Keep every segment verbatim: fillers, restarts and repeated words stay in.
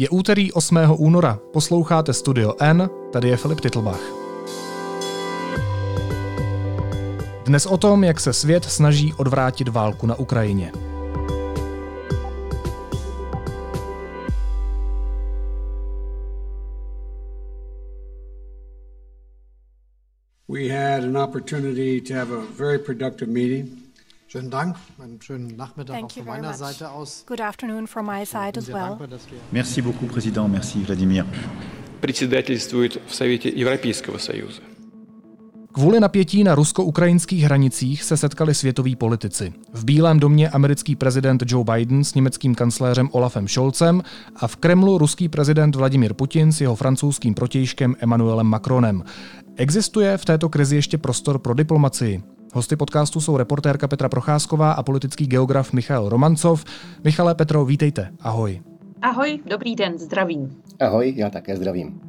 Je úterý osmého února, posloucháte Studio N, tady je Filip Tytlbach. Dnes o tom, jak se svět snaží odvrátit válku na Ukrajině. We had an opportunity to have a very productive meeting. Schönen Dank, einen schönen Nachmittag auch von meiner Seite aus. Good afternoon from my side as well. Merci beaucoup, Président. Merci, Vladimir. Председательствует в Совете Европейского Союза. Kvůli napětí na rusko-ukrajinských hranicích se setkali světoví politici. V Bílém domě americký prezident Joe Biden s německým kancléřem Olafem Scholzem a v Kremlu ruský prezident Vladimir Putin s jeho francouzským protějškem Emmanuelem Macronem. Existuje v této krizi ještě prostor pro diplomacii? Hosty podcastu jsou reportérka Petra Procházková a politický geograf Michal Romancov. Michale, Petro, vítejte. Ahoj. Ahoj, dobrý den, zdravím. Ahoj, já také zdravím.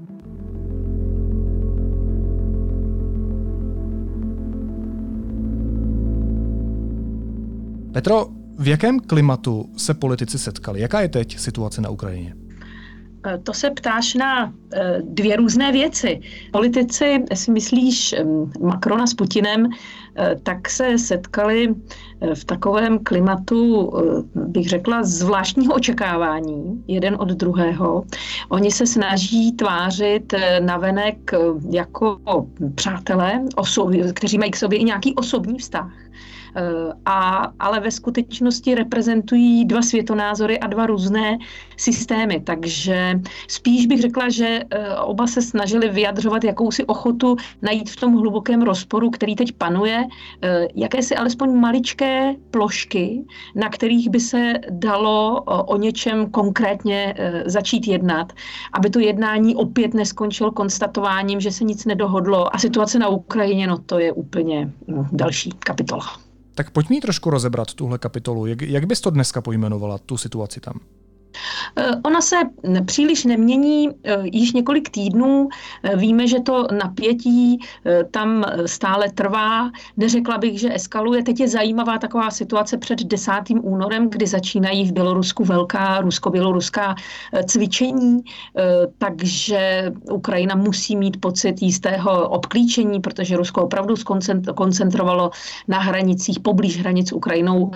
Petro, v jakém klimatu se politici setkali? Jaká je teď situace na Ukrajině? To se ptáš na dvě různé věci. Politici, si myslíš Macrona s Putinem, tak se setkali v takovém klimatu, bych řekla, zvláštního očekávání jeden od druhého. Oni se snaží tvářit navenek jako přátelé, osoby, kteří mají k sobě i nějaký osobní vztah. A, ale ve skutečnosti reprezentují dva světonázory a dva různé systémy. Takže spíš bych řekla, že oba se snažili vyjadřovat jakousi ochotu najít v tom hlubokém rozporu, který teď panuje, jakési alespoň maličké plošky, na kterých by se dalo o něčem konkrétně začít jednat, aby to jednání opět neskončilo konstatováním, že se nic nedohodlo. A situace na Ukrajině, no to je úplně no, další kapitola. Tak pojďme ji trošku rozebrat, tuhle kapitolu. Jak, jak bys to dneska pojmenovala, tu situaci tam? Ona se příliš nemění již několik týdnů. Víme, že to napětí tam stále trvá. Neřekla bych, že eskaluje. Teď je zajímavá taková situace před desátým únorem, kdy začínají v Bělorusku velká rusko-běloruská cvičení, takže Ukrajina musí mít pocit jistého obklíčení, protože Rusko opravdu koncentrovalo na hranicích, poblíž hranic Ukrajinou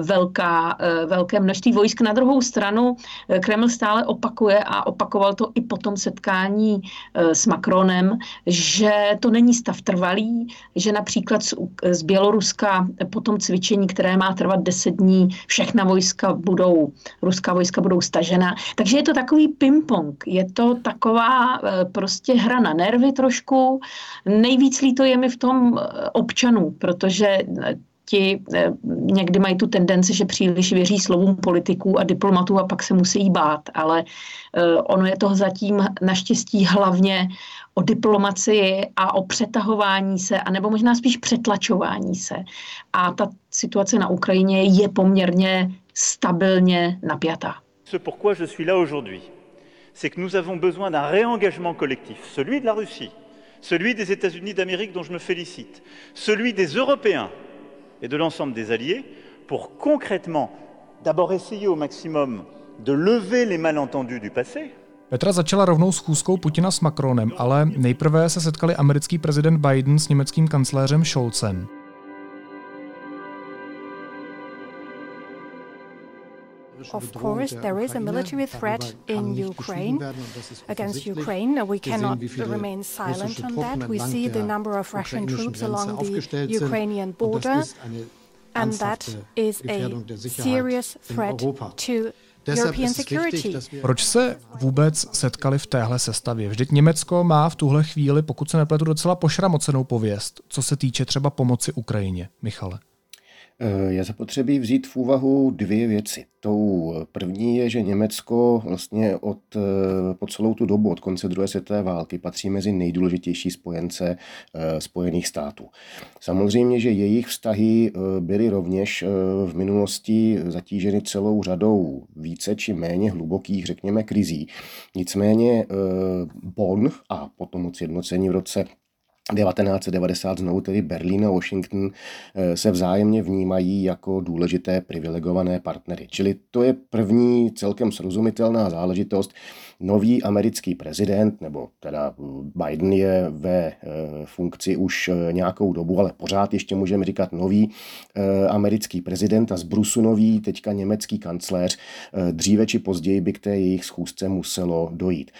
velká, velké množství vojsk. Na druhou stranu Kreml stále opakuje a opakoval to i po tom setkání s Macronem, že to není stav trvalý, že například z Běloruska po tom cvičení, které má trvat deset dní, všechna vojska budou, ruská vojska budou stažena. Takže je to takový ping-pong, je to taková prostě hra na nervy trošku. Nejvíc líto je mi v tom občanů, protože ti někdy mají tu tendenci, že příliš věří slovům politiků a diplomatů a pak se musí bát, ale ono je to zatím naštěstí hlavně o diplomacii a o přetahování se, anebo možná spíš přetlačování se. A ta situace na Ukrajině je poměrně stabilně napjatá. Ce pourquoi je suis là aujourd'hui, c'est que nous avons besoin d'un réengagement collectif, celui de la Russie, celui des États-Unis d'Amérique dont je me félicite, celui des Européens et de l'ensemble des alliés, pour concrètement d'abord essayer au maximum de lever les malentendus du passé. Petra začala rovnou schůzkou Putina s Macronem, ale nejprve se setkali americký prezident Biden s německým kancléřem Scholzem. Of course, there is a military threat in Ukraine, against Ukraine. We cannot remain silent on that. We see the number of Russian troops along the Ukrainian border, and that is a serious threat to European security. Proč se vůbec setkali v téhle sestavě? Vždyť Německo má v tuhle chvíli, pokud se nepletu, docela pošramocenou pověst, co se týče třeba pomoci Ukrajině. Michale. Je zapotřebí vzít v úvahu dvě věci. Tou první je, že Německo vlastně od, po celou tu dobu, od konce druhé světové války, patří mezi nejdůležitější spojence Spojených států. Samozřejmě, že jejich vztahy byly rovněž v minulosti zatíženy celou řadou více či méně hlubokých, řekněme, krizí. Nicméně Bonn a potom od sjednocení v roce devatenáct devadesát znovu tedy Berlín a Washington se vzájemně vnímají jako důležité privilegované partnery. Čili to je první celkem srozumitelná záležitost. Nový americký prezident, nebo teda Biden je ve funkci už nějakou dobu, ale pořád ještě můžeme říkat nový americký prezident a z Brusu nový, teďka německý kancléř, dříve či později by k té jejich schůzce muselo dojít.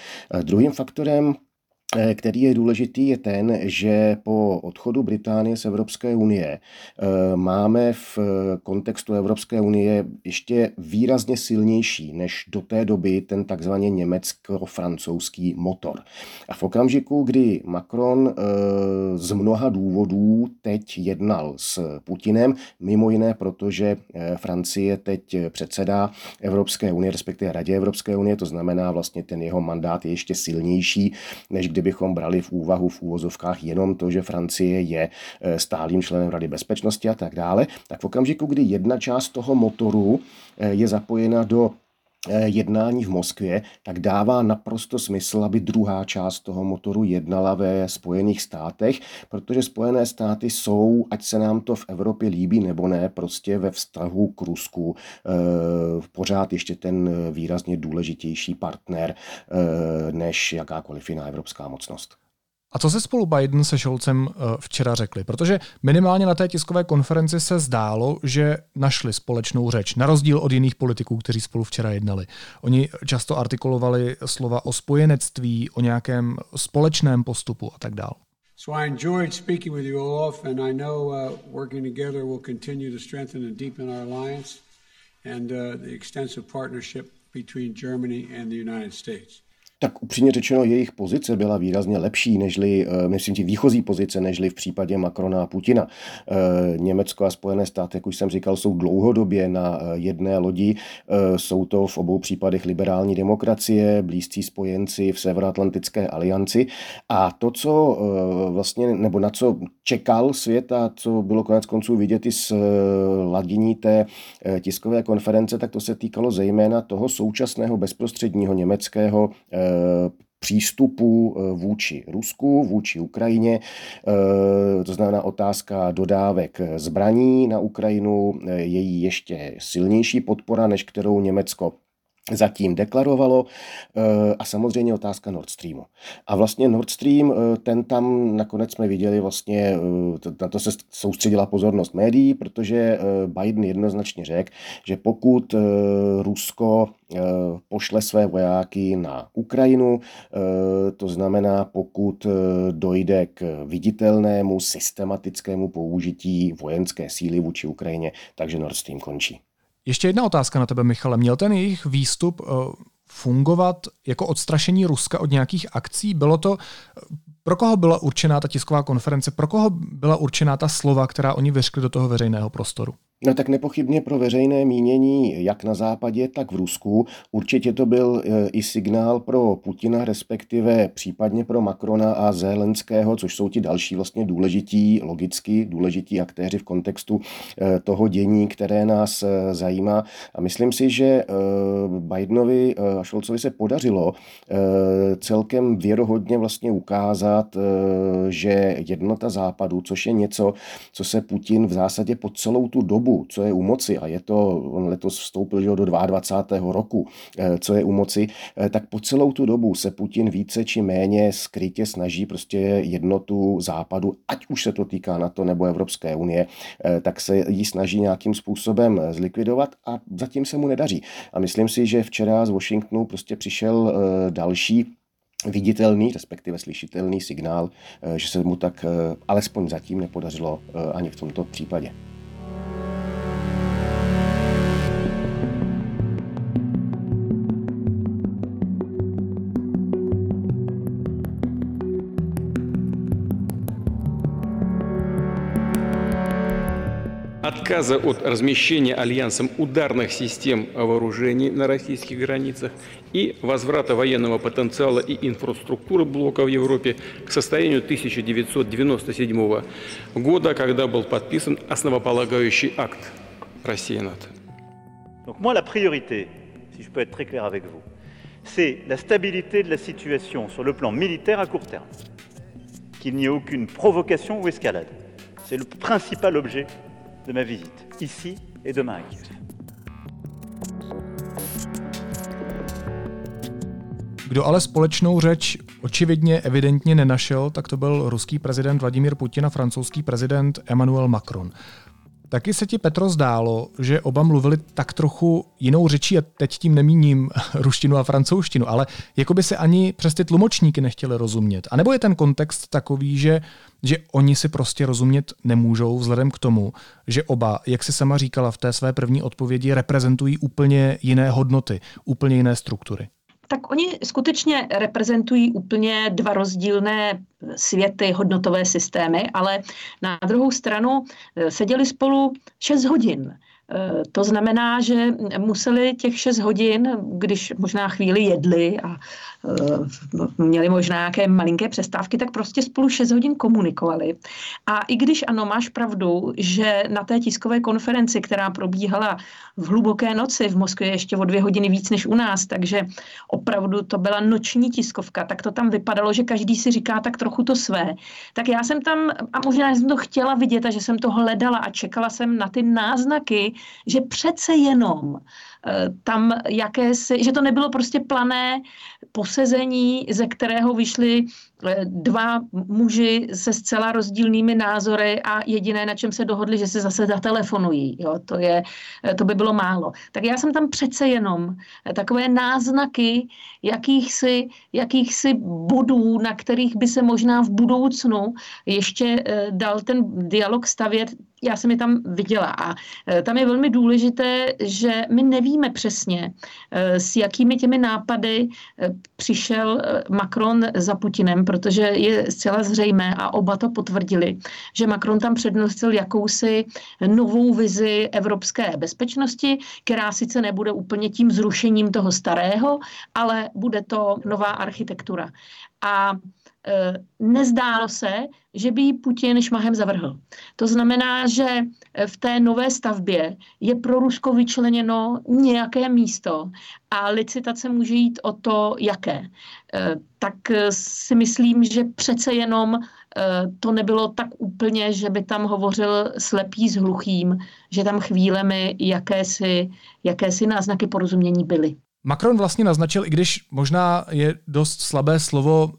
Druhým faktorem, který je důležitý, je ten, že po odchodu Británie z Evropské unie máme v kontextu Evropské unie ještě výrazně silnější než do té doby ten takzvaný německo-francouzský motor. A v okamžiku, kdy Macron z mnoha důvodů teď jednal s Putinem, mimo jiné protože Francie teď předsedá Evropské unie, respektive Radě Evropské unie, to znamená vlastně ten jeho mandát je ještě silnější, než kdy kdybychom brali v úvahu v úvozovkách jenom to, že Francie je stálým členem Rady bezpečnosti a tak dále, tak v okamžiku, kdy jedna část toho motoru je zapojena do jednání v Moskvě, tak dává naprosto smysl, aby druhá část toho motoru jednala ve Spojených státech, protože Spojené státy jsou, ať se nám to v Evropě líbí nebo ne, prostě ve vztahu k Rusku eh, pořád ještě ten výrazně důležitější partner eh, než jakákoliv jiná evropská mocnost. A co se spolu Biden se Scholzem včera řekli? Protože minimálně na té tiskové konferenci se zdálo, že našli společnou řeč, na rozdíl od jiných politiků, kteří spolu včera jednali. Oni často artikulovali slova o spojenectví, o nějakém společném postupu a tak dál. So I enjoyed speaking with you, Olaf, and I know uh, working together will continue to strengthen and deepen our alliance and uh, the extensive partnership between Germany and the United States. Tak upřímně řečeno, jejich pozice byla výrazně lepší, nežli, myslím ti, výchozí pozice, nežli v případě Macrona a Putina. Německo a Spojené státy, jak už jsem říkal, jsou dlouhodobě na jedné lodi. Jsou to v obou případech liberální demokracie, blízcí spojenci v Severoatlantické alianci. A to, co vlastně, nebo na co čekal svět a co bylo konec konců vidět i z ladění té tiskové konference, tak to se týkalo zejména toho současného bezprostředního německého přístupu vůči Rusku, vůči Ukrajině, to znamená otázka dodávek zbraní na Ukrajinu, její ještě silnější podpora, než kterou Německo zatím deklarovalo, a samozřejmě otázka Nord Streamu. A vlastně Nord Stream, ten tam nakonec jsme viděli vlastně, na to se soustředila pozornost médií, protože Biden jednoznačně řekl, že pokud Rusko pošle své vojáky na Ukrajinu, to znamená, pokud dojde k viditelnému, systematickému použití vojenské síly vůči Ukrajině, takže Nord Stream končí. Ještě jedna otázka na tebe, Michale. Měl ten jejich výstup fungovat jako odstrašení Ruska od nějakých akcí? Bylo to, pro koho byla určená ta tisková konference? Pro koho byla určená ta slova, která oni vyřkli do toho veřejného prostoru? No tak nepochybně pro veřejné mínění jak na západě, tak v Rusku. Určitě to byl i signál pro Putina, respektive případně pro Macrona a Zelenského, což jsou ti další vlastně důležití, logicky důležití aktéři v kontextu toho dění, které nás zajímá. A myslím si, že Bidenovi a Scholzovi se podařilo celkem věrohodně vlastně ukázat, že jednota západu, což je něco, co se Putin v zásadě po celou tu dobu, co je u moci, a je to, on letos vstoupil do dvacátého druhého roku, co je u moci, tak po celou tu dobu se Putin více či méně skrytě snaží prostě jednotu západu, ať už se to týká NATO nebo Evropské unie, tak se jí snaží nějakým způsobem zlikvidovat a zatím se mu nedaří. A myslím si, že včera z Washingtonu prostě přišel další viditelný, respektive slyšitelný signál, že se mu tak alespoň zatím nepodařilo ani v tomto případě. Отказа от размещения альянсом ударных систем вооружений на российских границах и возврата военного потенциала и инфраструктуры блока в Европе к состоянию тысяча девятьсот девяносто седьмого года, когда был подписан основополагающий акт Россия-НАТО. Donc moi, la priorité, si je peux être très clair avec vous, c'est la stabilité de la situation sur le plan militaire à court terme. qu'il n'y ait aucune provocation ou escalade. C'est le principal objet de ma visite, ici et demain à Kiev. Kdo ale společnou řeč očividně evidentně nenašel, tak to byl ruský prezident Vladimír Putin a francouzský prezident Emmanuel Macron. Taky se ti, Petro, zdálo, že oba mluvili tak trochu jinou řečí, a teď tím nemíním ruštinu a francouzštinu, ale jako by se ani přes ty tlumočníky nechtěli rozumět. A nebo je ten kontext takový, že, že oni si prostě rozumět nemůžou vzhledem k tomu, že oba, jak si sama říkala v té své první odpovědi, reprezentují úplně jiné hodnoty, úplně jiné struktury. Tak oni skutečně reprezentují úplně dva rozdílné světy, hodnotové systémy, ale na druhou stranu seděli spolu šest hodin. To znamená, že museli těch šest hodin, když možná chvíli jedli a měli možná nějaké malinké přestávky, tak prostě spolu šest hodin komunikovali. A i když ano, máš pravdu, že na té tiskové konferenci, která probíhala v hluboké noci v Moskvě ještě o dvě hodiny víc než u nás, takže opravdu to byla noční tiskovka, tak to tam vypadalo, že každý si říká tak trochu to své. Tak já jsem tam, a možná jsem to chtěla vidět a že jsem to hledala a čekala jsem na ty náznaky, že přece jenom tam jakési, že to nebylo prostě plané posezení, ze kterého vyšli dva muži se zcela rozdílnými názory a jediné, na čem se dohodli, že se zase zatelefonují. Jo, to, je, to by bylo málo. Tak já jsem tam přece jenom takové náznaky jakýchsi, jakýchsi bodů, na kterých by se možná v budoucnu ještě dal ten dialog stavět. Já jsem je tam viděla a tam je velmi důležité, že my nevíme přesně, s jakými těmi nápady přišel Macron za Putinem, protože je zcela zřejmé a oba to potvrdili, že Macron tam přednosil jakousi novou vizi evropské bezpečnosti, která sice nebude úplně tím zrušením toho starého, ale bude to nová architektura. A nezdálo se, že by ji Putin šmahem zavrhl. To znamená, že v té nové stavbě je pro Rusko vyčleněno nějaké místo a licitace může jít o to, jaké. Tak si myslím, že přece jenom to nebylo tak úplně, že by tam hovořil slepý s hluchým, že tam chvílemi jakési, jakési náznaky porozumění byly. Macron vlastně naznačil, i když možná je dost slabé slovo,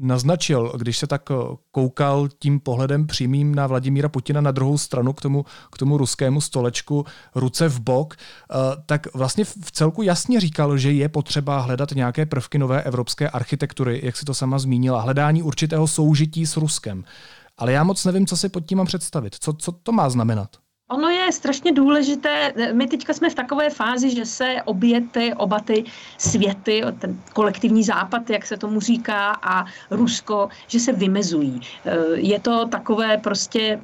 naznačil, když se tak koukal tím pohledem přímým na Vladimíra Putina na druhou stranu k tomu, k tomu ruskému stolečku, ruce v bok, tak vlastně v celku jasně říkal, že je potřeba hledat nějaké prvky nové evropské architektury, jak si to sama zmínila, hledání určitého soužití s Ruskem. Ale já moc nevím, co si pod tím mám představit. Co, co to má znamenat? Ono je strašně důležité, my teďka jsme v takové fázi, že se obě ty, oba ty světy, ten kolektivní západ, jak se tomu říká, a Rusko, že se vymezují. Je to takové prostě,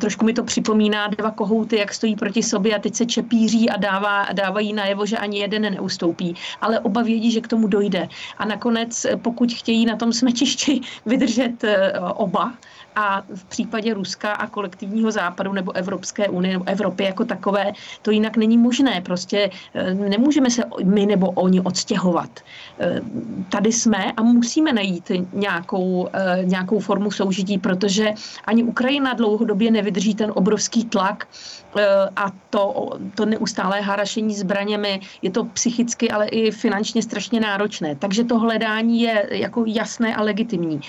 trošku mi to připomíná dva kohouty, jak stojí proti sobě a teď se čepíří a dává, dávají najevo, že ani jeden neustoupí. Ale oba vědí, že k tomu dojde. A nakonec, pokud chtějí na tom smetišti vydržet oba, a v případě Ruska a kolektivního západu nebo Evropské unie nebo Evropy jako takové, to jinak není možné. Prostě nemůžeme se my nebo oni odstěhovat. Tady jsme a musíme najít nějakou, nějakou formu soužití, protože ani Ukrajina dlouhodobě nevydrží ten obrovský tlak a to, to neustálé harašení zbraněmi. Je to psychicky, ale i finančně strašně náročné. Takže to hledání je jako jasné a legitimní.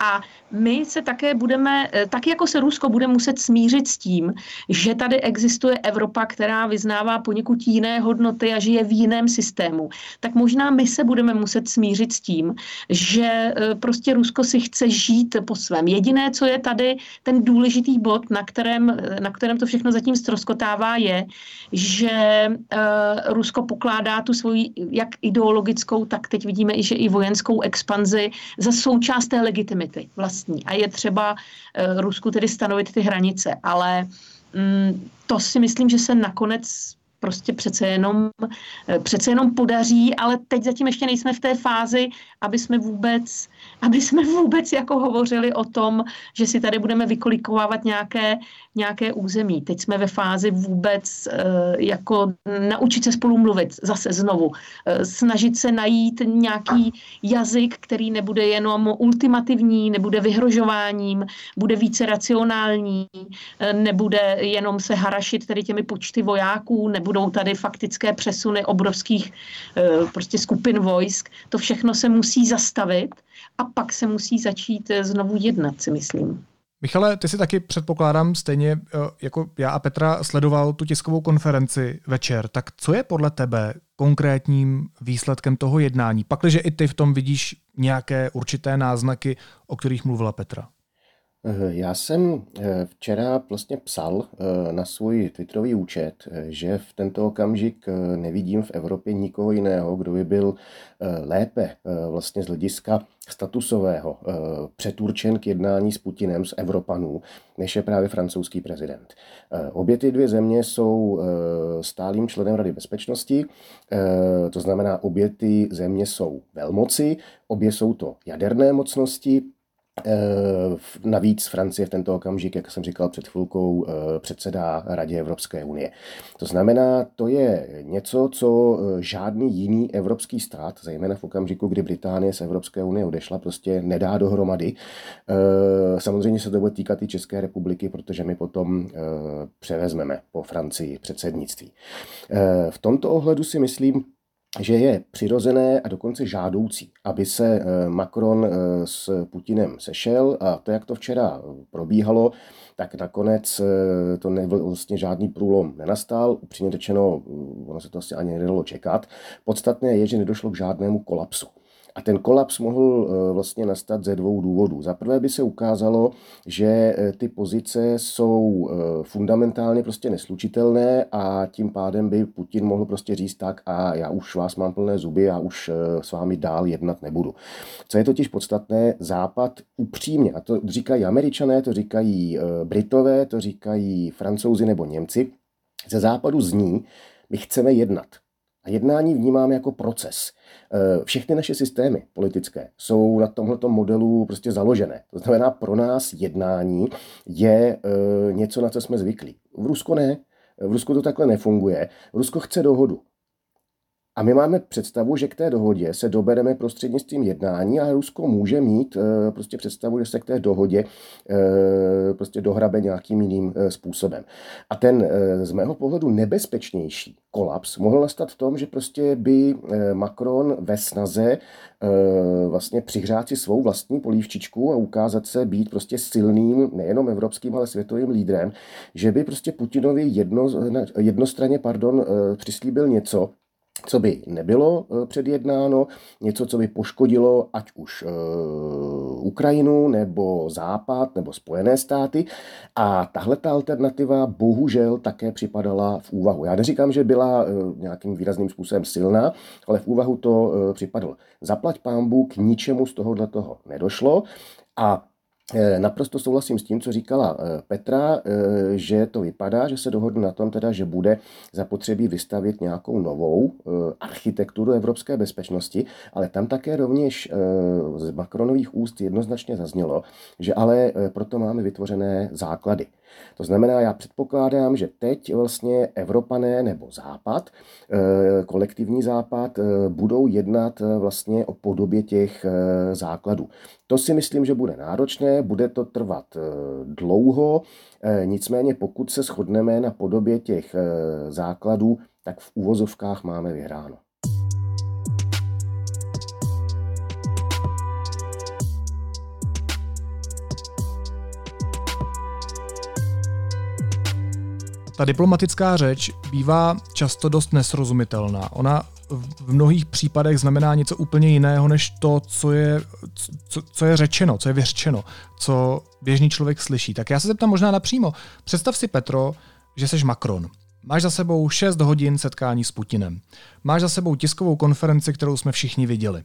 A my se také budeme, tak jako se Rusko bude muset smířit s tím, že tady existuje Evropa, která vyznává poněkud jiné hodnoty a žije v jiném systému, tak možná my se budeme muset smířit s tím, že prostě Rusko si chce žít po svém. Jediné, co je tady ten důležitý bod, na kterém, na kterém to všechno zatím ztroskotává, je, že Rusko pokládá tu svoji jak ideologickou, tak teď vidíme, že i vojenskou expanzi za součást té legitimity vlastní. A je třeba Rusku tedy stanovit ty hranice, ale mm, to si myslím, že se nakonec prostě přece jenom, přece jenom podaří, ale teď zatím ještě nejsme v té fázi, aby jsme vůbec, aby jsme vůbec jako hovořili o tom, že si tady budeme vykolikovávat nějaké, nějaké území. Teď jsme ve fázi vůbec jako naučit se spolu mluvit zase znovu. Snažit se najít nějaký jazyk, který nebude jenom ultimativní, nebude vyhrožováním, bude více racionální, nebude jenom se harašit tady těmi počty vojáků, nebudou tady faktické přesuny obrovských prostě skupin vojsk. To všechno se musí zastavit a pak se musí začít znovu jednat, si myslím. Michale, ty si taky, předpokládám, stejně jako já a Petra, sledoval tu tiskovou konferenci večer. Tak co je podle tebe konkrétním výsledkem toho jednání? Pakliže i ty v tom vidíš nějaké určité náznaky, o kterých mluvila Petra. Já jsem včera vlastně psal na svůj twitterový účet, že v tento okamžik nevidím v Evropě nikoho jiného, kdo by byl lépe vlastně z hlediska statusového přeturčen k jednání s Putinem z Evropanů, než je právě francouzský prezident. Obě ty dvě země jsou stálým členem Rady bezpečnosti, to znamená obě ty země jsou velmoci, obě jsou to jaderné mocnosti. Navíc Francie v tento okamžik, jak jsem říkal před chvilkou, předsedá Radě Evropské unie. To znamená, to je něco, co žádný jiný evropský stát, zejména v okamžiku, kdy Británie z Evropské unie odešla, prostě nedá dohromady. Samozřejmě se to bude týkat i České republiky, protože my potom převezmeme po Francii předsednictví. V tomto ohledu si myslím, že je přirozené a dokonce žádoucí, aby se Macron s Putinem sešel, a to, jak to včera probíhalo, tak nakonec to nebyl vlastně žádný průlom nenastal. Upřímně řečeno, ono se to asi ani nedalo čekat. Podstatné je, že nedošlo k žádnému kolapsu. A ten kolaps mohl vlastně nastat ze dvou důvodů. Za prvé by se ukázalo, že ty pozice jsou fundamentálně prostě neslučitelné a tím pádem by Putin mohl prostě říct tak a já už vás mám plné zuby, já už s vámi dál jednat nebudu. Co je totiž podstatné, Západ upřímně, a to říkají Američané, to říkají Britové, to říkají Francouzi nebo Němci, ze Západu zní, my chceme jednat. A jednání vnímáme jako proces. Všechny naše systémy politické jsou na tomhletom modelu prostě založené. To znamená, pro nás jednání je něco, na co jsme zvyklí. V Rusku ne, v Rusku to takhle nefunguje. Rusko chce dohodu. A my máme představu, že k té dohodě se dobereme prostřednictvím jednání a Rusko může mít prostě představu, že se k té dohodě prostě dohrabe nějakým jiným způsobem. A ten z mého pohledu nebezpečnější kolaps mohl nastat v tom, že prostě by Macron ve snaze vlastně přihřát si svou vlastní polívčičku a ukázat se být prostě silným, nejenom evropským, ale světovým lídrem, že by prostě Putinovi jedno, jednostranně pardon, přislíbil něco, co by nebylo předjednáno, něco, co by poškodilo ať už e, Ukrajinu, nebo Západ, nebo Spojené státy. A tahle ta alternativa bohužel také připadala v úvahu. Já neříkám, že byla e, nějakým výrazným způsobem silná, ale v úvahu to e, připadlo. Zaplať pánbůh, k ničemu z tohohle toho nedošlo a naprosto souhlasím s tím, co říkala Petra, že to vypadá, že se dohodne na tom, teda, že bude zapotřebí vystavět nějakou novou architekturu evropské bezpečnosti, ale tam také rovněž z Macronových úst jednoznačně zaznělo, že ale proto máme vytvořené základy. To znamená, já předpokládám, že teď vlastně Evropané nebo Západ, kolektivní Západ, budou jednat vlastně o podobě těch základů. To si myslím, že bude náročné, bude to trvat dlouho, nicméně pokud se shodneme na podobě těch základů, tak v uvozovkách máme vyhráno. Ta diplomatická řeč bývá často dost nesrozumitelná. Ona v mnohých případech znamená něco úplně jiného, než to, co je, co, co je řečeno, co je vyřčeno, co běžný člověk slyší. Tak já se zeptám možná napřímo. Představ si, Petro, že seš Macron. Máš za sebou šest hodin setkání s Putinem. Máš za sebou tiskovou konferenci, kterou jsme všichni viděli.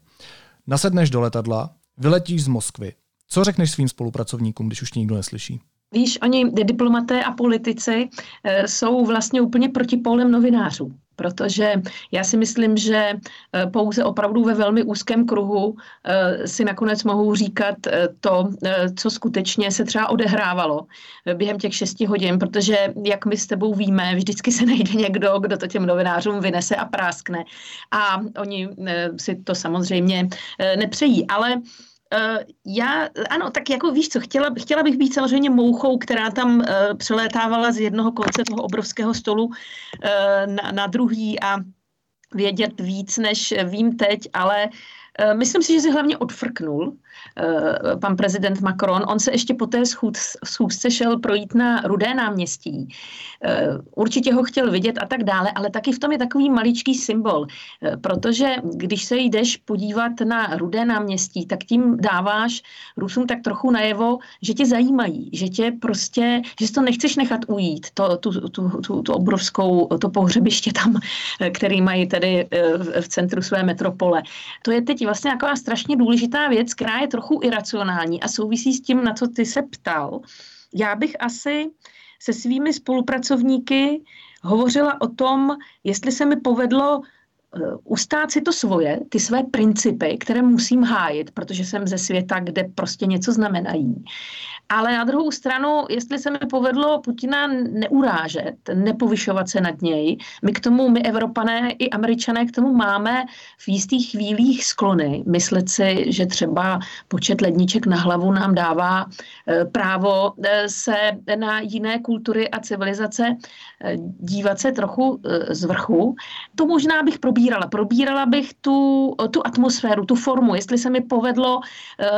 Nasedneš do letadla, vyletíš z Moskvy. Co řekneš svým spolupracovníkům, když už nikdo neslyší? Víš, oni diplomaté a politici e, jsou vlastně úplně protipólem novinářů, protože já si myslím, že e, pouze opravdu ve velmi úzkém kruhu e, si nakonec mohou říkat e, to, e, co skutečně se třeba odehrávalo e, během těch šesti hodin, protože jak my s tebou víme, vždycky se najde někdo, kdo to těm novinářům vynese a práskne. A oni e, si to samozřejmě e, nepřejí, ale... Uh, já, ano, tak jako víš co, chtěla, chtěla bych být samozřejmě mouchou, která tam uh, přelétávala z jednoho konce toho obrovského stolu uh, na, na druhý a vědět víc, než vím teď, ale uh, myslím si, že si hlavně odfrknul uh, pan prezident Macron. On se ještě po té schůzce šel projít na Rudé náměstí. Uh, určitě ho chtěl vidět a tak dále, ale taky v tom je takový maličký symbol, uh, protože když se jdeš podívat na Rudé náměstí, tak tím dáváš Rusům tak trochu najevo, že tě zajímají, že tě prostě, že si to nechceš nechat ujít, to, tu, tu, tu, tu obrovskou, to pohřebiště tam, který mají tedy v centru své metropole. To je teď vlastně taková strašně důležitá věc, která je trochu iracionální a souvisí s tím, na co ty se ptal. Já bych asi se svými spolupracovníky hovořila o tom, jestli se mi povedlo ustát si to svoje, ty své principy, které musím hájit, protože jsem ze světa, kde prostě něco znamenají. Ale na druhou stranu, jestli se mi povedlo Putina neurážet, nepovyšovat se nad něj, my k tomu, my Evropané i Američané, k tomu máme v jistých chvílích sklony. Myslet si, že třeba počet ledniček na hlavu nám dává právo se na jiné kultury a civilizace dívat se trochu z vrchu. To možná bych probírala. Probírala bych tu, tu atmosféru, tu formu, jestli se mi povedlo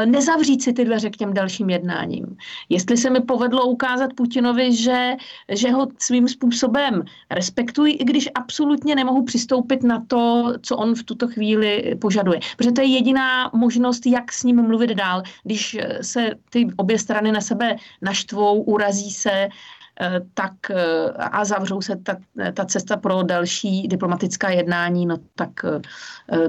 nezavřít si ty dveře k těm dalším jednáním. Jestli se mi povedlo ukázat Putinovi, že, že ho svým způsobem respektuji, i když absolutně nemohu přistoupit na to, co on v tuto chvíli požaduje. Protože to je jediná možnost, jak s ním mluvit dál, když se ty obě strany na sebe naštvou, urazí se, tak a zavřou se ta, ta cesta pro další diplomatická jednání, no tak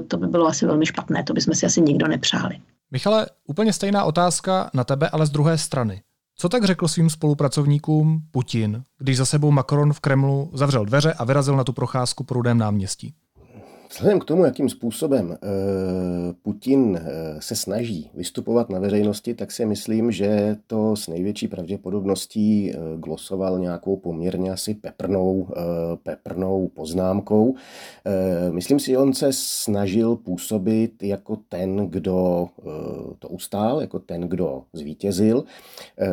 to by bylo asi velmi špatné, to bychom si asi nikdo nepřáli. Michale, úplně stejná otázka na tebe, ale z druhé strany. Co tak řekl svým spolupracovníkům Putin, když za sebou Macron v Kremlu zavřel dveře a vyrazil na tu procházku po Rudém náměstí? Vzhledem k tomu, jakým způsobem Putin se snaží vystupovat na veřejnosti, tak si myslím, že to s největší pravděpodobností glosoval nějakou poměrně asi peprnou, peprnou poznámkou. Myslím si, že on se snažil působit jako ten, kdo to ustál, jako ten, kdo zvítězil.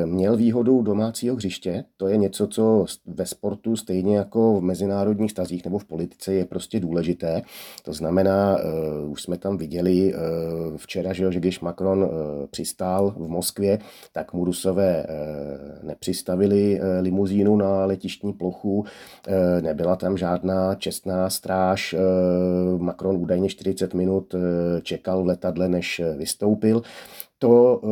Měl výhodu domácího hřiště. To je něco, co ve sportu stejně jako v mezinárodních stazích nebo v politice je prostě důležité. To znamená, uh, už jsme tam viděli uh, včera, že, že když Macron uh, přistál v Moskvě, tak mu Rusové uh, nepřistavili uh, limuzínu na letištní plochu, uh, nebyla tam žádná čestná stráž, uh, Macron údajně čtyřicet minut uh, čekal v letadle, než vystoupil. To... Uh,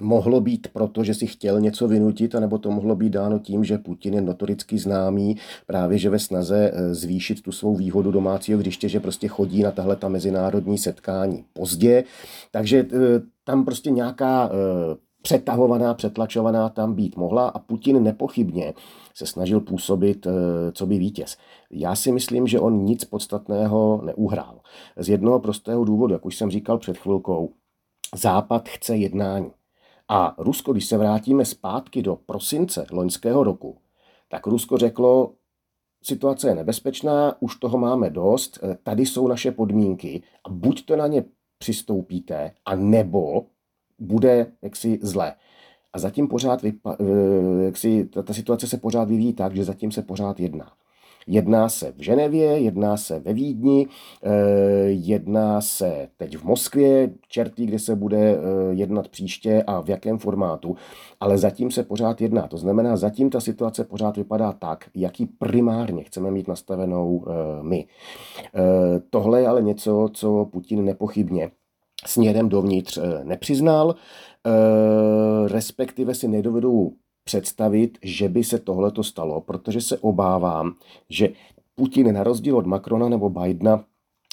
Mohlo být proto, že si chtěl něco vynutit, anebo to mohlo být dáno tím, že Putin je notoricky známý právě, že ve snaze zvýšit tu svou výhodu domácího hřiště, že prostě chodí na tahle ta mezinárodní setkání pozdě. Takže tam prostě nějaká přetahovaná, přetlačovaná tam být mohla a Putin nepochybně se snažil působit co by vítěz. Já si myslím, že on nic podstatného neuhrál. Z jednoho prostého důvodu, jak už jsem říkal před chvilkou, Západ chce jednání. A Rusko, když se vrátíme zpátky do prosince loňského roku, tak Rusko řeklo, situace je nebezpečná, už toho máme dost, tady jsou naše podmínky a buď to na ně přistoupíte, a nebo bude jaksi zle. A zatím pořád vypa- jaksi, ta, ta situace se pořád vyvíjí tak, že zatím se pořád jedná. Jedná se v Ženevě, jedná se ve Vídni, jedná se teď v Moskvě, čertý, kde se bude jednat příště a v jakém formátu, ale zatím se pořád jedná. To znamená, zatím ta situace pořád vypadá tak, jaký primárně chceme mít nastavenou my. Tohle je ale něco, co Putin nepochybně směrem dovnitř nepřiznal, respektive si nedovedou představit, že by se tohleto stalo, protože se obávám, že Putin na rozdíl od Macrona nebo Bidena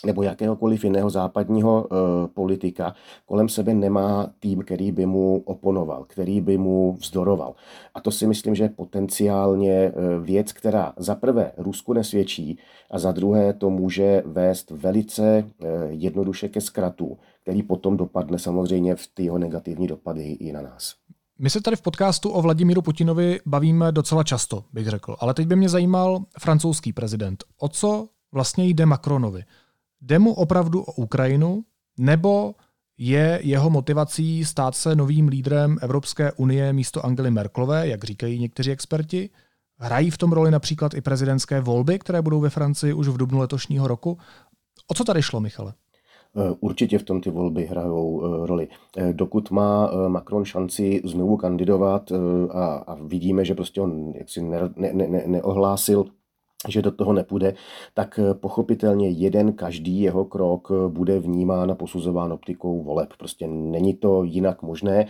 nebo jakéhokoliv jiného západního e, politika, kolem sebe nemá tým, který by mu oponoval, který by mu vzdoroval. A to si myslím, že je potenciálně věc, která za prvé Rusku nesvědčí a za druhé to může vést velice e, jednoduše ke zkratu, který potom dopadne samozřejmě v ty jeho negativní dopady i na nás. My se tady v podcastu o Vladimíru Putinovi bavíme docela často, bych řekl, ale teď by mě zajímal francouzský prezident. O co vlastně jde Macronovi? Jde mu opravdu o Ukrajinu, nebo je jeho motivací stát se novým lídrem Evropské unie místo Angely Merkelové, jak říkají někteří experti? Hrají v tom roli například i prezidentské volby, které budou ve Francii už v dubnu letošního roku? O co tady šlo, Michale? Určitě v tom ty volby hrajou roli. Dokud má Macron šanci znovu kandidovat a, a vidíme, že prostě on jaksi ne, ne, ne, neohlásil, že do toho nepůjde, tak pochopitelně jeden každý jeho krok bude vnímán a posuzován optikou voleb. Prostě není to jinak možné. E,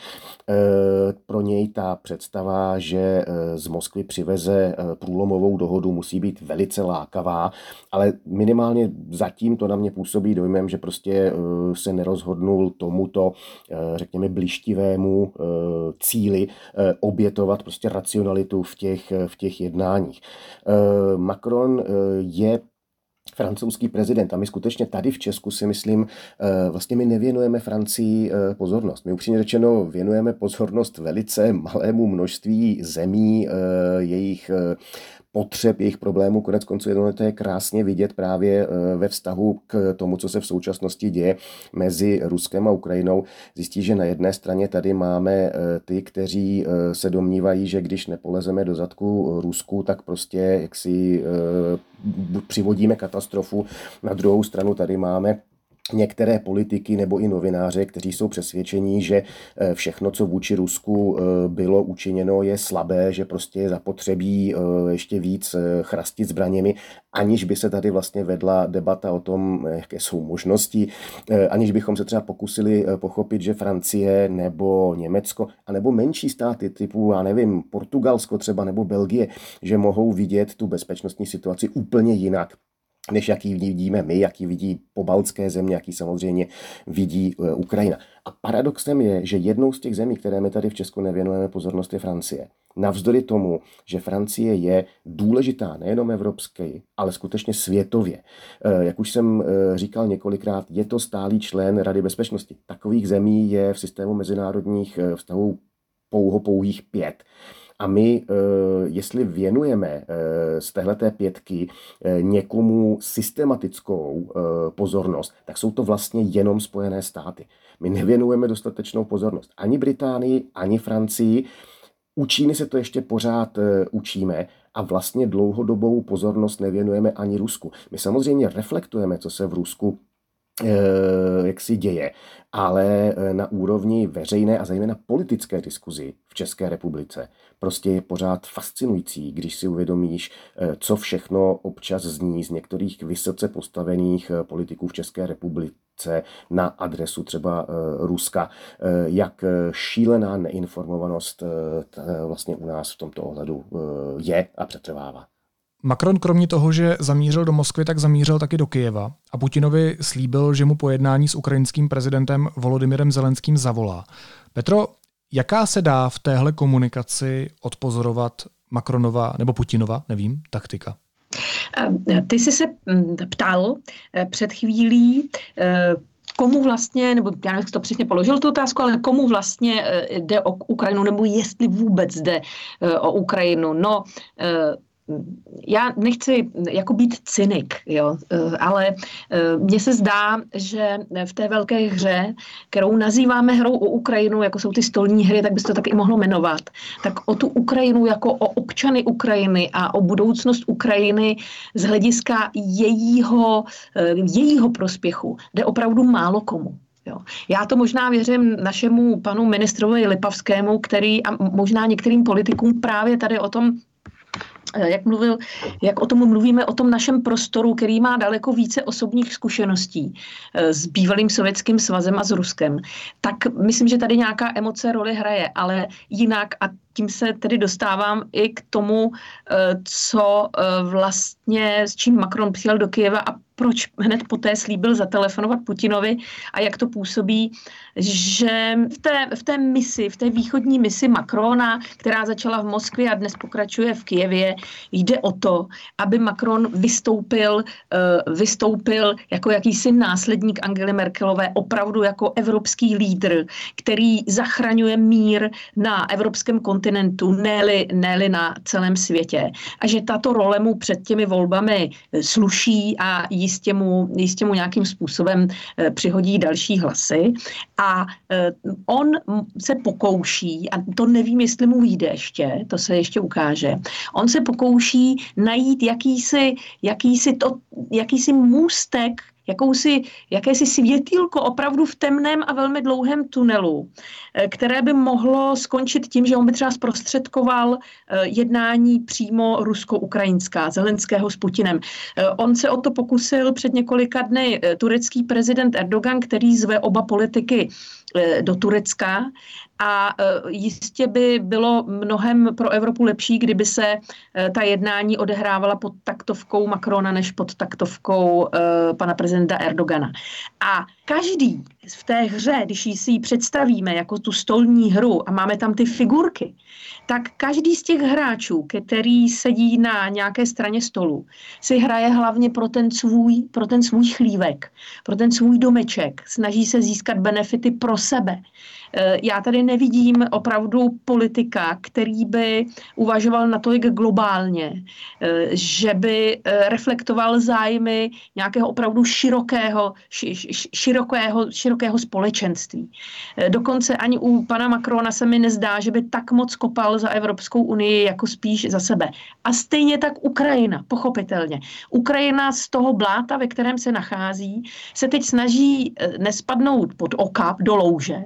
pro něj ta představa, že z Moskvy přiveze průlomovou dohodu, musí být velice lákavá, ale minimálně zatím to na mě působí dojmem, že prostě se nerozhodnul tomuto, řekněme, blištivému cíli obětovat prostě racionalitu v těch, v těch jednáních. E, Macron je francouzský prezident a my skutečně tady v Česku si myslím, vlastně my nevěnujeme Francii pozornost. My upřímně řečeno věnujeme pozornost velice malému množství zemí, jejich potřeb, jejich problémů. Konec konců jedno to je krásně vidět právě ve vztahu k tomu, co se v současnosti děje mezi Ruskem a Ukrajinou. Zjistí, že na jedné straně tady máme ty, kteří se domnívají, že když nepolezeme do zadku Rusku, tak prostě jaksi přivodíme katastrofu. Na druhou stranu tady máme některé politiky nebo i novináře, kteří jsou přesvědčení, že všechno, co vůči Rusku bylo učiněno, je slabé, že prostě je zapotřebí ještě víc chrastit zbraněmi, aniž by se tady vlastně vedla debata o tom, jaké jsou možnosti, aniž bychom se třeba pokusili pochopit, že Francie nebo Německo, anebo menší státy typu, já nevím, Portugalsko třeba nebo Belgie, že mohou vidět tu bezpečnostní situaci úplně jinak, než jaký vidíme my, jaký vidí pobaltské země, jaký samozřejmě vidí Ukrajina. A paradoxem je, že jednou z těch zemí, které my tady v Česku nevěnujeme pozornost, je Francie. Navzdory tomu, že Francie je důležitá nejenom evropsky, ale skutečně světově. Jak už jsem říkal několikrát, je to stálý člen Rady bezpečnosti. Takových zemí je v systému mezinárodních vztahů pouho pouhých pět. A my, jestli věnujeme z téhleté pětky někomu systematickou pozornost, tak jsou to vlastně jenom Spojené státy. My nevěnujeme dostatečnou pozornost ani Británii, ani Francii. U Číny se to ještě pořád učíme a vlastně dlouhodobou pozornost nevěnujeme ani Rusku. My samozřejmě reflektujeme, co se v Rusku jak si děje, ale na úrovni veřejné a zejména politické diskuzi v České republice prostě je pořád fascinující, když si uvědomíš, co všechno občas zní z některých vysoce postavených politiků v České republice na adresu třeba Ruska, jak šílená neinformovanost vlastně u nás v tomto ohledu je a přetrvává. Macron kromě toho, že zamířil do Moskvy, tak zamířil taky do Kyjeva a Putinovi slíbil, že mu po jednání s ukrajinským prezidentem Volodymyrem Zelenským zavolá. Petro, jaká se dá v téhle komunikaci odpozorovat Macronova nebo Putinova, nevím, taktika? Ty jsi se ptal před chvílí, komu vlastně, nebo já nevím, kdo přesně položil tu otázku, ale komu vlastně jde o Ukrajinu, nebo jestli vůbec jde o Ukrajinu. No, já nechci jako být cynik, jo, ale mně se zdá, že v té velké hře, kterou nazýváme hrou o Ukrajinu, jako jsou ty stolní hry, tak by se to tak i mohlo jmenovat, tak o tu Ukrajinu jako o občany Ukrajiny a o budoucnost Ukrajiny z hlediska jejího, jejího prospěchu jde opravdu málo komu. Jo. Já to možná věřím našemu panu ministrovi Lipavskému, který a možná některým politikům právě tady o tom, Jak, mluvil, jak o tom mluvíme, o tom našem prostoru, který má daleko více osobních zkušeností s bývalým Sovětským svazem a s Ruskem, tak myslím, že tady nějaká emoce roli hraje, ale jinak, a tím se tedy dostávám i k tomu, co vlastně, s čím Macron přijel do Kyjeva a proč hned poté slíbil zatelefonovat Putinovi a jak to působí, že v té, v té misi, v té východní misi Macrona, která začala v Moskvě a dnes pokračuje v Kyjevě, jde o to, aby Macron vystoupil, vystoupil jako jakýsi následník Angely Merkelové, opravdu jako evropský lídr, který zachraňuje mír na evropském kontinentu, ne-li, ne-li na celém světě. A že tato role mu před těmi volbami sluší a Jistě mu, jistě mu nějakým způsobem eh, přihodí další hlasy. A eh, on se pokouší, a to nevím, jestli mu vyjde ještě, to se ještě ukáže, on se pokouší najít jakýsi, jakýsi, to, jakýsi můstek, jakousi, jakési světýlko opravdu v temném a velmi dlouhém tunelu, které by mohlo skončit tím, že on by třeba zprostředkoval jednání přímo rusko-ukrajinská, Zelenského s Putinem. On se o to pokusil před několika dny turecký prezident Erdogan, který zve oba politiky do Turecka, a jistě by bylo mnohem pro Evropu lepší, kdyby se ta jednání odehrávala pod taktovkou Macrona, než pod taktovkou pana prezidenta Erdogana. A každý v té hře, když si ji představíme jako tu stolní hru a máme tam ty figurky, tak každý z těch hráčů, který sedí na nějaké straně stolu, si hraje hlavně pro ten svůj, pro ten svůj chlívek, pro ten svůj domeček, snaží se získat benefity pro sebe. Já tady nevidím opravdu politika, který by uvažoval natolik globálně, že by reflektoval zájmy nějakého opravdu širokého, širokého, širokého společenství. Dokonce ani u pana Macrona se mi nezdá, že by tak moc kopal za Evropskou unii, jako spíš za sebe. A stejně tak Ukrajina, pochopitelně. Ukrajina z toho bláta, ve kterém se nachází, se teď snaží nespadnout pod okap do louže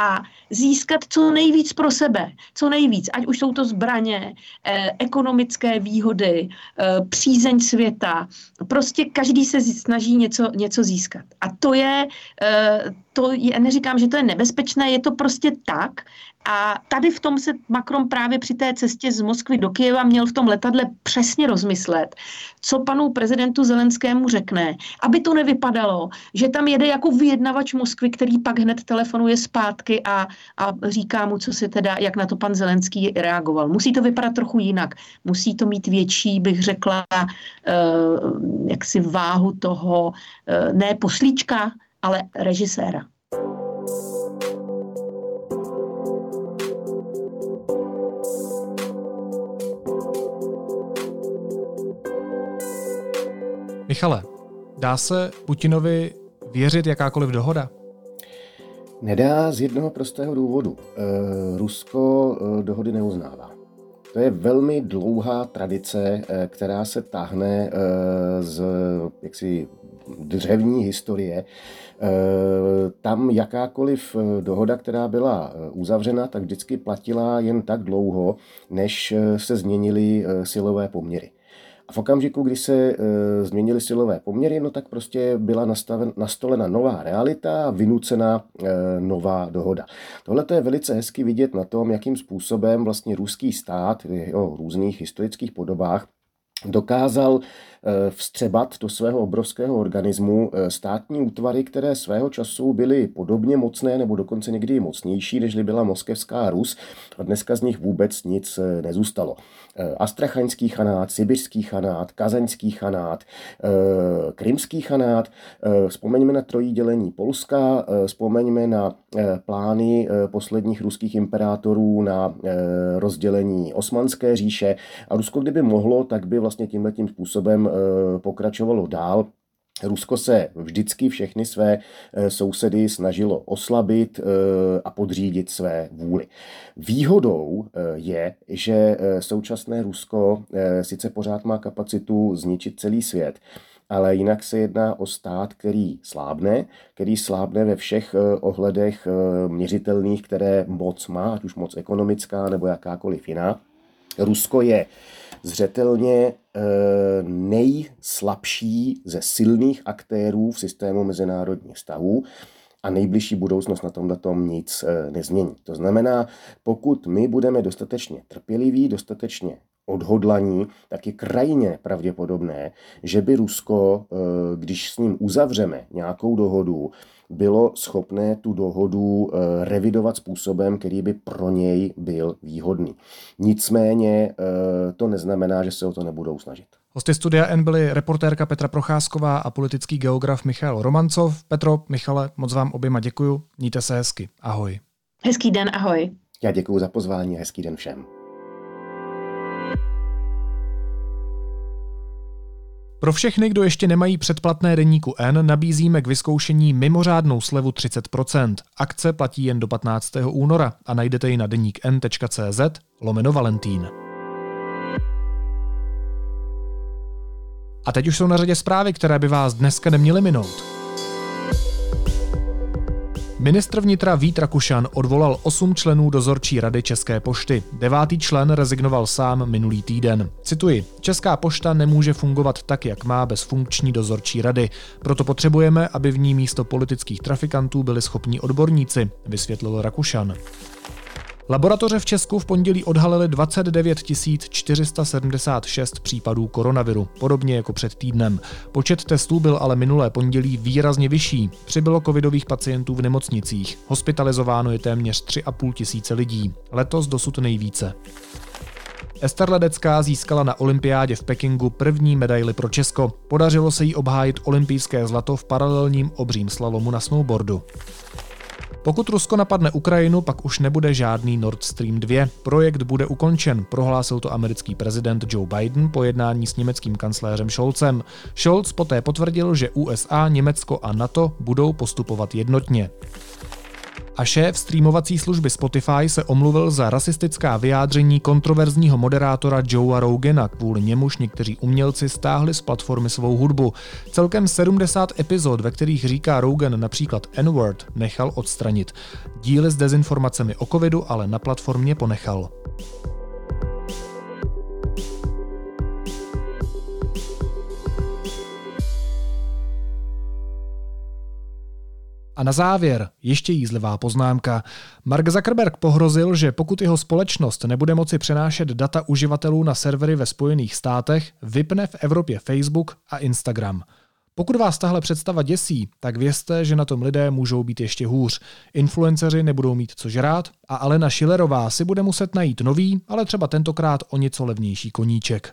a získat co nejvíc pro sebe, co nejvíc, ať už jsou to zbraně, eh, ekonomické výhody, eh, přízeň světa, prostě každý se snaží něco, něco získat. A to je, eh, to je, neříkám, že to je nebezpečné, je to prostě tak. A tady v tom se Macron právě při té cestě z Moskvy do Kyjeva měl v tom letadle přesně rozmyslet, co panu prezidentu Zelenskému řekne, aby to nevypadalo, že tam jede jako vyjednavač Moskvy, který pak hned telefonuje zpátky a, a říká mu, co si teda, jak na to pan Zelenský reagoval. Musí to vypadat trochu jinak. Musí to mít větší, bych řekla, eh, jaksi váhu toho, eh, ne poslíčka, ale režiséra. Michale, dá se Putinovi věřit jakákoliv dohoda? Nedá z jednoho prostého důvodu. Rusko dohody neuznává. To je velmi dlouhá tradice, která se táhne z jaksi dřevní historie. Tam jakákoliv dohoda, která byla uzavřena, tak vždycky platila jen tak dlouho, než se změnily silové poměry. A v okamžiku, kdy se e, změnily silové poměry, no tak prostě byla nastaven, nastolena nová realita a vynucena e, nová dohoda. Tohle je velice hezky vidět na tom, jakým způsobem vlastně ruský stát v jeho různých historických podobách dokázal vstřebat do svého obrovského organismu státní útvary, které svého času byly podobně mocné nebo dokonce někdy mocnější, než byla moskevská Rus, a dneska z nich vůbec nic nezůstalo. Astrachaňský chanát, Sibirský chanát, Kazaňský chanát, Krymský chanát, vzpomeňme na trojí dělení Polska, vzpomeňme na plány posledních ruských imperátorů na rozdělení Osmanské říše, a Rusko, kdyby mohlo, tak by vlastně tímhletím způsobem pokračovalo dál. Rusko se vždycky všechny své sousedy snažilo oslabit a podřídit své vůli. Výhodou je, že současné Rusko sice pořád má kapacitu zničit celý svět, ale jinak se jedná o stát, který slábne, který slábne ve všech ohledech měřitelných, které moc má, ať už moc ekonomická nebo jakákoliv jiná. Rusko je zřetelně nejslabší ze silných aktérů v systému mezinárodních vztahů a nejbližší budoucnost na tomhletom nic nezmění. To znamená, pokud my budeme dostatečně trpěliví, dostatečně odhodlaní, tak je krajně pravděpodobné, že by Rusko, když s ním uzavřeme nějakou dohodu, bylo schopné tu dohodu revidovat způsobem, který by pro něj byl výhodný. Nicméně to neznamená, že se o to nebudou snažit. Hosty Studia N byli reportérka Petra Procházková a politický geograf Michal Romancov. Petro, Michale, moc vám oběma děkuju. Mějte se hezky. Ahoj. Hezký den, ahoj. Já děkuju za pozvání a hezký den všem. Pro všechny, kdo ještě nemají předplatné deníku N, nabízíme k vyzkoušení mimořádnou slevu třicet procent. Akce platí jen do patnáctého února a najdete ji na deník n tečka cé zet lomeno Valentín. A teď už jsou na řadě zprávy, které by vás dneska neměly minout. Ministr vnitra Vít Rakušan odvolal osm členů dozorčí rady České pošty. Devátý člen rezignoval sám minulý týden. Cituji, Česká pošta nemůže fungovat tak, jak má, bez funkční dozorčí rady. Proto potřebujeme, aby v ní místo politických trafikantů byli schopní odborníci, vysvětlil Rakušan. Laboratoře v Česku v pondělí odhalily dvacet devět tisíc čtyři sta sedmdesát šest případů koronaviru, podobně jako před týdnem. Počet testů byl ale minulé pondělí výrazně vyšší. Přibylo covidových pacientů v nemocnicích. Hospitalizováno je téměř tři a půl tisíce lidí. Letos dosud nejvíce. Ester Ledecká získala na olympiádě v Pekingu první medaili pro Česko. Podařilo se jí obhájit olympijské zlato v paralelním obřím slalomu na snowboardu. Pokud Rusko napadne Ukrajinu, pak už nebude žádný Nord Stream dva. Projekt bude ukončen, prohlásil to americký prezident Joe Biden po jednání s německým kancléřem Scholzem. Scholz poté potvrdil, že U S A, Německo a NATO budou postupovat jednotně. A šéf streamovací služby Spotify se omluvil za rasistická vyjádření kontroverzního moderátora Joea Rogana, kvůli němuž někteří umělci stáhli z platformy svou hudbu. Celkem sedmdesát epizod, ve kterých říká Rogan například en word, nechal odstranit. Díly s dezinformacemi o covidu ale na platformě ponechal. A na závěr ještě jízlivá poznámka. Mark Zuckerberg pohrozil, že pokud jeho společnost nebude moci přenášet data uživatelů na servery ve Spojených státech, vypne v Evropě Facebook a Instagram. Pokud vás tahle představa děsí, tak vězte, že na tom lidé můžou být ještě hůř. Influenceři nebudou mít co žrát a Alena Schillerová si bude muset najít nový, ale třeba tentokrát o něco levnější koníček.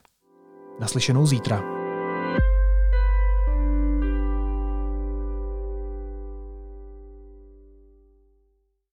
Naslyšenou zítra.